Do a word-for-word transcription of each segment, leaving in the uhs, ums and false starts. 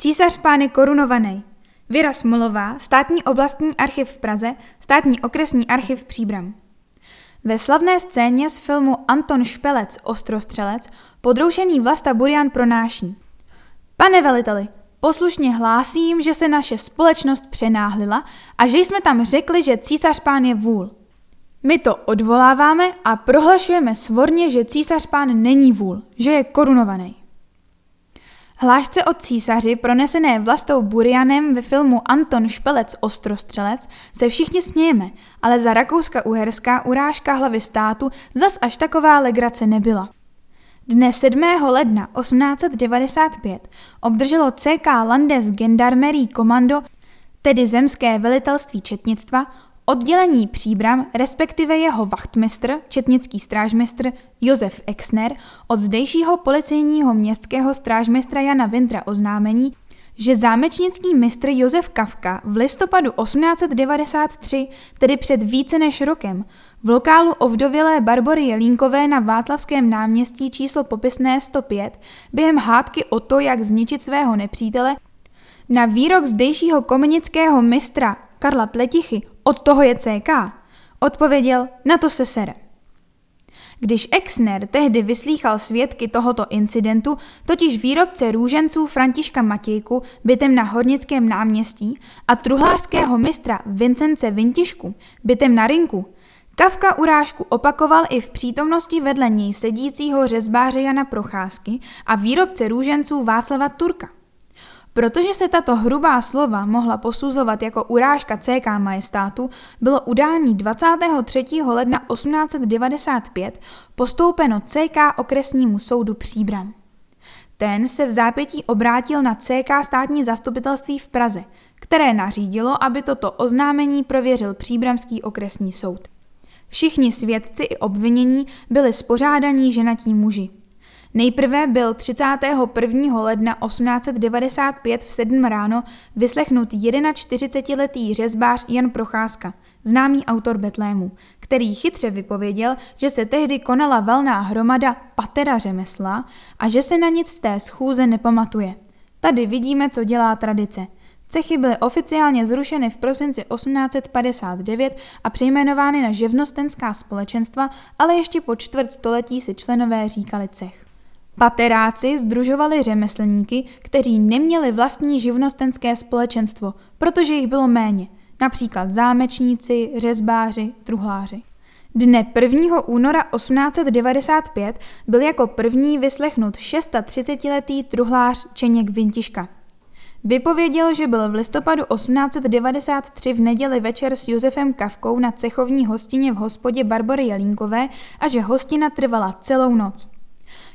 Císařpán je korunovaný. Víra Smolová, Státní oblastní archiv v Praze, Státní okresní archiv Příbram. Ve slavné scéně z filmu Anton Špelec, Ostrostřelec, podroušený Vlasta Burian pronáší: Pane veliteli, poslušně hlásím, že se naše společnost přenáhlila a že jsme tam řekli, že císařpán je vůl. My to odvoláváme a prohlašujeme svorně, že císařpán není vůl, že je korunovaný. Hlášce o císaři, pronesené Vlastou Burianem ve filmu Anton Špelec Ostrostřelec, se všichni smějeme, ale za Rakouska-Uherská urážka hlavy státu zas až taková legrace nebyla. Dne sedmého ledna osmnáct devadesát pět obdrželo C K Landes Gendarmerie komando, tedy zemské velitelství četnictva, oddělení Příbram, respektive jeho vachtmistr, četnický strážmistr Josef Exner, od zdejšího policejního městského strážmistra Jana Vintra oznámení, že zámečnický mistr Josef Kafka v listopadu osmnáct devadesát tři, tedy před více než rokem, v lokálu ovdovělé Barbory Jelínkové na Václavském náměstí číslo popisné sto pět během hádky o to, jak zničit svého nepřítele, na výrok zdejšího komenického mistra Karla Pletichy, od toho je C K, odpověděl: na to se sere. Když Exner tehdy vyslýchal svědky tohoto incidentu, totiž výrobce růženců Františka Matějku bytem na Hornickém náměstí a truhlářského mistra Vincence Vintišku bytem na rynku, Kafka urážku opakoval i v přítomnosti vedle něj sedícího řezbáře Jana Procházky a výrobce růženců Václava Turka. Protože se tato hrubá slova mohla posuzovat jako urážka C K majestátu, bylo udání dvacátého třetího ledna osmnáct devadesát pět postoupeno C K okresnímu soudu Příbram. Ten se v zápětí obrátil na C K státní zastupitelství v Praze, které nařídilo, aby toto oznámení prověřil Příbramský okresní soud. Všichni svědci i obvinění byli spořádaní ženatí muži. Nejprve byl třicátého prvního ledna osmnáct devadesát pět v sedm ráno vyslechnut čtyřicetiletý řezbář Jan Procházka, známý autor Betlému, který chytře vypověděl, že se tehdy konala valná hromada patera řemesla a že se na nic z té schůze nepamatuje. Tady vidíme, co dělá tradice. Cechy byly oficiálně zrušeny v prosinci osmnáct padesát devět a přejmenovány na živnostenská společenstva, ale ještě po čtvrt století si členové říkali cech. Pateráci sdružovali řemeslníky, kteří neměli vlastní živnostenské společenstvo, protože jich bylo méně, například zámečníci, řezbáři, truhláři. Dne prvního února osmnáct devadesát pět byl jako první vyslechnut třicetitřiletý truhlář Čeněk Vintiška. Vypověděl, že byl v listopadu osmnáct devadesát tři v neděli večer s Josefem Kafkou na cechovní hostině v hospodě Barbory Jelínkové a že hostina trvala celou noc.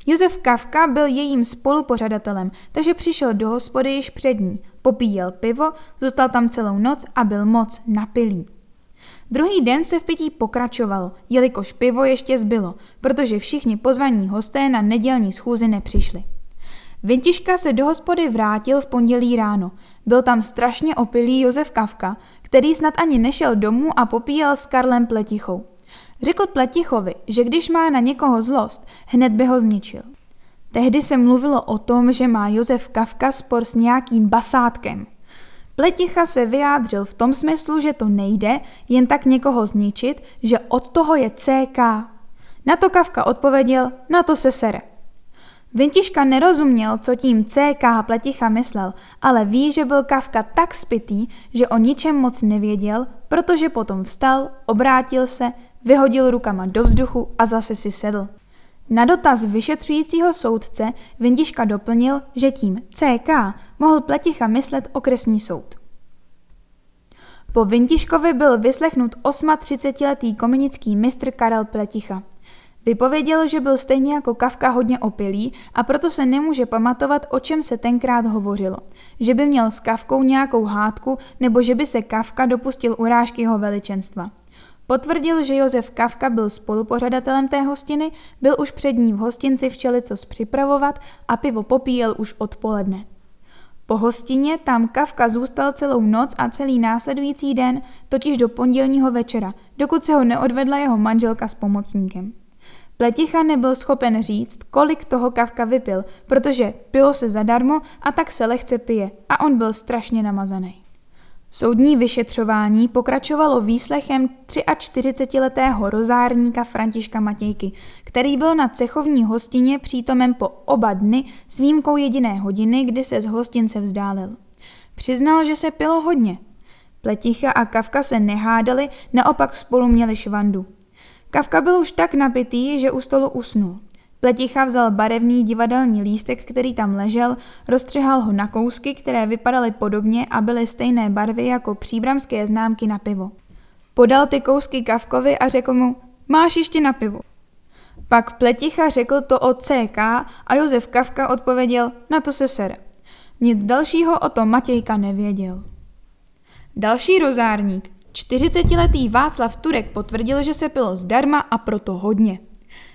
Josef Kafka byl jejím spolupořadatelem, takže přišel do hospody již před ní, popíjel pivo, zůstal tam celou noc a byl moc napilý. Druhý den se v pití pokračovalo, jelikož pivo ještě zbylo, protože všichni pozvaní hosté na nedělní schůzi nepřišli. Vintiška se do hospody vrátil v pondělí ráno. Byl tam strašně opilý Josef Kafka, který snad ani nešel domů a popíjel s Karlem Pletichou. Řekl Pletichovi, že když má na někoho zlost, hned by ho zničil. Tehdy se mluvilo o tom, že má Josef Kafka spor s nějakým basátkem. Pleticha se vyjádřil v tom smyslu, že to nejde jen tak někoho zničit, že od toho je C K. Na to Kafka odpověděl: na to se sere. Vintiška nerozuměl, co tím C K Pleticha myslel, ale ví, že byl Kafka tak spitý, že o ničem moc nevěděl, protože potom vstal, obrátil se, vyhodil rukama do vzduchu a zase si sedl. Na dotaz vyšetřujícího soudce Vintiška doplnil, že tím C K mohl Pleticha myslet okresní soud. Po Vintiškovi byl vyslechnut třicetitřiletý komenický mistr Karel Pleticha. Vypověděl, že byl stejně jako Kafka hodně opilý a proto se nemůže pamatovat, o čem se tenkrát hovořilo. Že by měl s Kafkou nějakou hádku nebo že by se Kafka dopustil urážky jeho veličenstva. Potvrdil, že Josef Kafka byl spolupořadatelem té hostiny, byl už před ní v hostinci v Čelicos připravovat a pivo popíjel už odpoledne. Po hostině tam Kafka zůstal celou noc a celý následující den, totiž do pondělního večera, dokud se ho neodvedla jeho manželka s pomocníkem. Pleticha nebyl schopen říct, kolik toho Kafka vypil, protože pilo se zadarmo a tak se lehce pije a on byl strašně namazaný. Soudní vyšetřování pokračovalo výslechem čtyřicetiletého rozárníka Františka Matějky, který byl na cechovní hostině přítomen po oba dny s výjimkou jediné hodiny, kdy se z hostince vzdálil. Přiznal, že se pilo hodně. Pleticha a Kafka se nehádali, naopak spolu měli švandu. Kafka byl už tak napitý, že u stolu usnul. Pleticha vzal barevný divadelní lístek, který tam ležel, rozstřihal ho na kousky, které vypadaly podobně a byly stejné barvy jako příbramské známky na pivo. Podal ty kousky Kafkovi a řekl mu, máš ještě na pivo. Pak Pleticha řekl to o C K a Josef Kafka odpověděl, na to se sere. Nic dalšího o tom Matějka nevěděl. Další rozárník, čtyřicetiletý Václav Turek, potvrdil, že se pilo zdarma a proto hodně.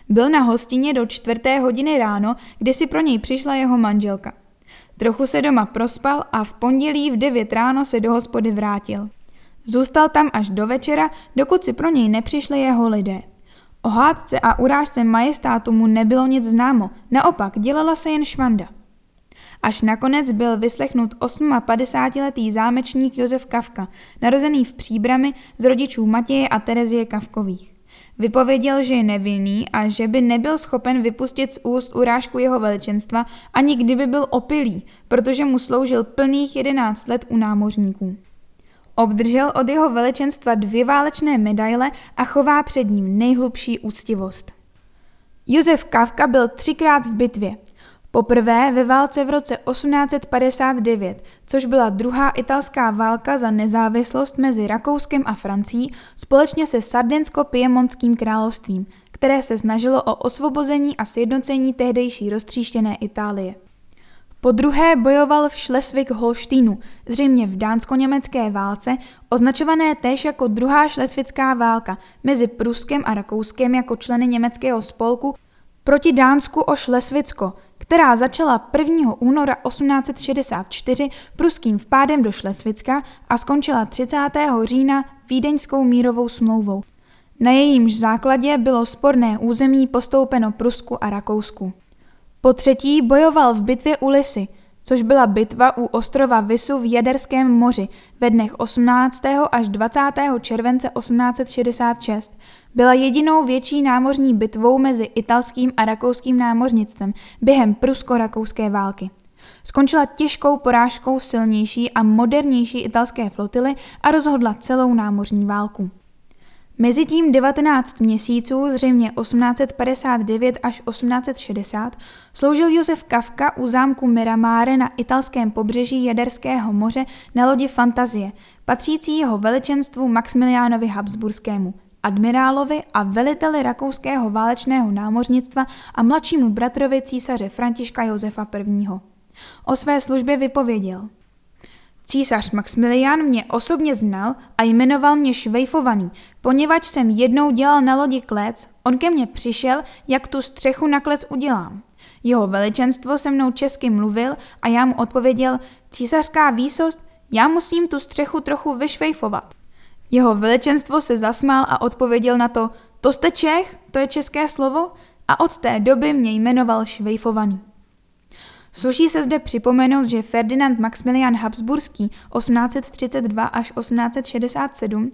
Byl na hostině do čtvrté hodiny ráno, kdy si pro něj přišla jeho manželka. Trochu se doma prospal a v pondělí v devět ráno se do hospody vrátil. Zůstal tam až do večera, dokud si pro něj nepřišli jeho lidé. O hádce a urážce majestátu mu nebylo nic známo, naopak dělala se jen švanda. Až nakonec byl vyslechnut padesátiosemletý zámečník Josef Kafka, narozený v Příbrami z rodičů Matěje a Terezie Kafkových. Vypověděl, že je nevinný a že by nebyl schopen vypustit z úst urážku jeho veličenstva, ani kdyby byl opilý, protože mu sloužil plných jedenáct let u námořníků. Obdržel od jeho veličenstva dvě válečné medaile a chová před ním nejhlubší úctivost. Josef Kafka byl třikrát v bitvě. Poprvé ve válce v roce osmnáct padesát devět, což byla druhá italská válka za nezávislost mezi Rakouskem a Francií společně se Sardinsko-Piemontským královstvím, které se snažilo o osvobození a sjednocení tehdejší roztříštěné Itálie. Podruhé bojoval v Šlesvik-Holštínu, zřejmě v dánsko-německé válce, označované též jako druhá šlesvická válka mezi Pruskem a Rakouskem jako členy německého spolku proti Dánsku o Šlesvicko, která začala prvního února osmnáct šedesát čtyři pruským vpádem do Šlesvicka a skončila třicátého října Vídeňskou mírovou smlouvou. Na jejímž základě bylo sporné území postoupeno Prusku a Rakousku. Po třetí bojoval v bitvě u Lisy, což byla bitva u ostrova Visu v Jaderském moři ve dnech osmnáctého až dvacátého července osmnáct šedesát šest. Byla jedinou větší námořní bitvou mezi italským a rakouským námořnictvem během prusko-rakouské války. Skončila těžkou porážkou silnější a modernější italské flotily a rozhodla celou námořní válku. Mezitím devatenáct měsíců, zřejmě osmnáct padesát devět až osmnáct šedesát, sloužil Josef Kafka u zámku Miramare na italském pobřeží Jaderského moře na lodi Fantazie, patřící jeho veličenstvu Maxmiliánovi Habsburskému, admirálovi a veliteli rakouského válečného námořnictva a mladšímu bratrovi císaře Františka Josefa prvního. O své službě vypověděl. Císař Maxmilián mě osobně znal a jmenoval mě švejfovaný, poněvadž jsem jednou dělal na lodi klec, on ke mně přišel, jak tu střechu na klec udělám. Jeho veličenstvo se mnou česky mluvil a já mu odpověděl, císařská výsost, já musím tu střechu trochu vyšvejfovat. Jeho veličenstvo se zasmál a odpověděl na to, to jste Čech, to je české slovo, a od té doby mě jmenoval švejfovaný. Sluší se zde připomenout, že Ferdinand Maxmilián Habsburský osmnáct třicet dva až osmnáct šedesát sedm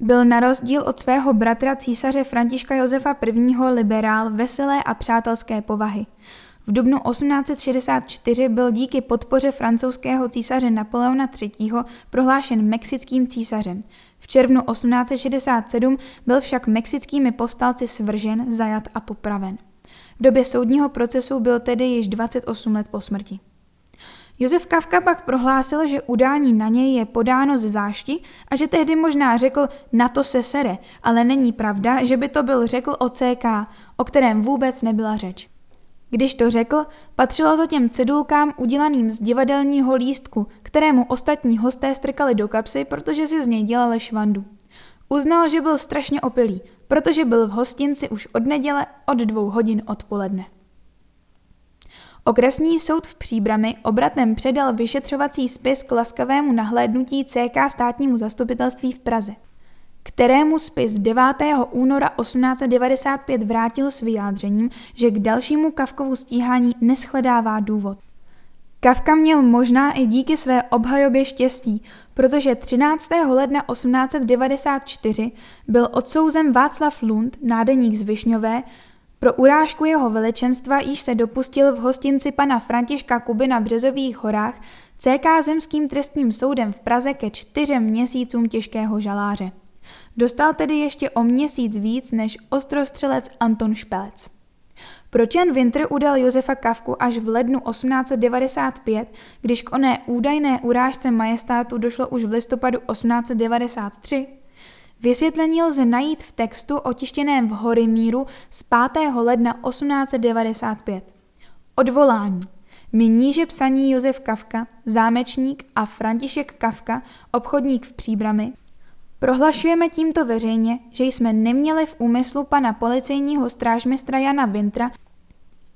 byl na rozdíl od svého bratra císaře Františka Josefa prvního. Liberál veselé a přátelské povahy. V dubnu osmnáct šedesát čtyři byl díky podpoře francouzského císaře Napoleona třetího. Prohlášen mexickým císařem. V červnu osmnáct šedesát sedm byl však mexickými povstalci svržen, zajat a popraven. V době soudního procesu byl tedy již dvacet osm let po smrti. Josef Kafka pak prohlásil, že udání na něj je podáno ze zášti a že tehdy možná řekl na to se sere, ale není pravda, že by to byl řekl o C K, o kterém vůbec nebyla řeč. Když to řekl, patřilo to těm cedulkám udělaným z divadelního lístku, kterému ostatní hosté strkali do kapsy, protože si z něj dělali švandu. Uznal, že byl strašně opilý, protože byl v hostinci už od neděle od dvou hodin odpoledne. Okresní soud v Příbrami obratem předal vyšetřovací spis k laskavému nahlédnutí C K státnímu zastupitelství v Praze. kterému spis devátého února osmnáct set devadesát pět vrátil s vyjádřením, že k dalšímu Kafkovu stíhání neshledává důvod. Kafka měl možná i díky své obhajobě štěstí, protože třináctého ledna osmnáct set devadesát čtyři byl odsouzen Václav Lund, nádeník z Višňové, pro urážku jeho velečenstva, již se dopustil v hostinci pana Františka Kuby na Březových horách, C K zemským trestním soudem v Praze ke čtyřem měsícům těžkého žaláře. Dostal tedy ještě o měsíc víc než ostrostřelec Anton Špelec. Pro Jan Vintru udal Josefa Kafku až v lednu osmnáct set devadesát pět, když k oné údajné urážce majestátu došlo už v listopadu osmnáct set devadesát tři. Vysvětlení lze najít v textu otištěném v Horymíru z pátého ledna osmnáct set devadesát pět. Odvolání. My níže psaní Josef Kafka, zámečník, a František Kafka, obchodník v Příbrami, prohlašujeme tímto veřejně, že jsme neměli v úmyslu pana policejního strážmistra Jana Vintra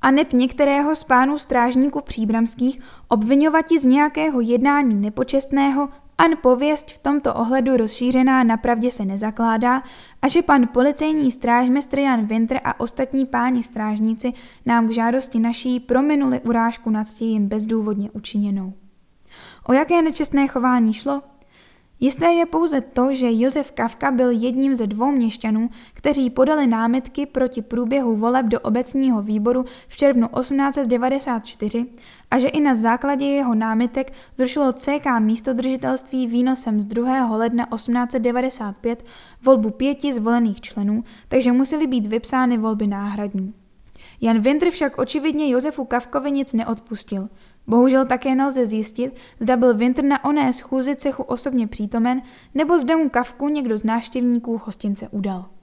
aneb některého z pánů strážníků příbramských obviňovati z nějakého jednání nepočestného, an pověst v tomto ohledu rozšířená napravdě se nezakládá a že pan policejní strážmistr Jan Vintr a ostatní páni strážníci nám k žádosti naší prominuli urážku nad jim bezdůvodně učiněnou. O jaké nečestné chování šlo? Jisté je pouze to, že Josef Kafka byl jedním ze dvou měšťanů, kteří podali námitky proti průběhu voleb do obecního výboru v červnu osmnáct set devadesát čtyři a že i na základě jeho námitek zrušilo C K místodržitelství výnosem z druhého ledna osmnáct set devadesát pět volbu pěti zvolených členů, takže musely být vypsány volby náhradní. Jan Vintr však očividně Josefu Kafkovi nic neodpustil. Bohužel také nelze zjistit, zda byl Vintr na oné schůzi cechu osobně přítomen, nebo zda mu Kafku někdo z návštěvníků hostince udal.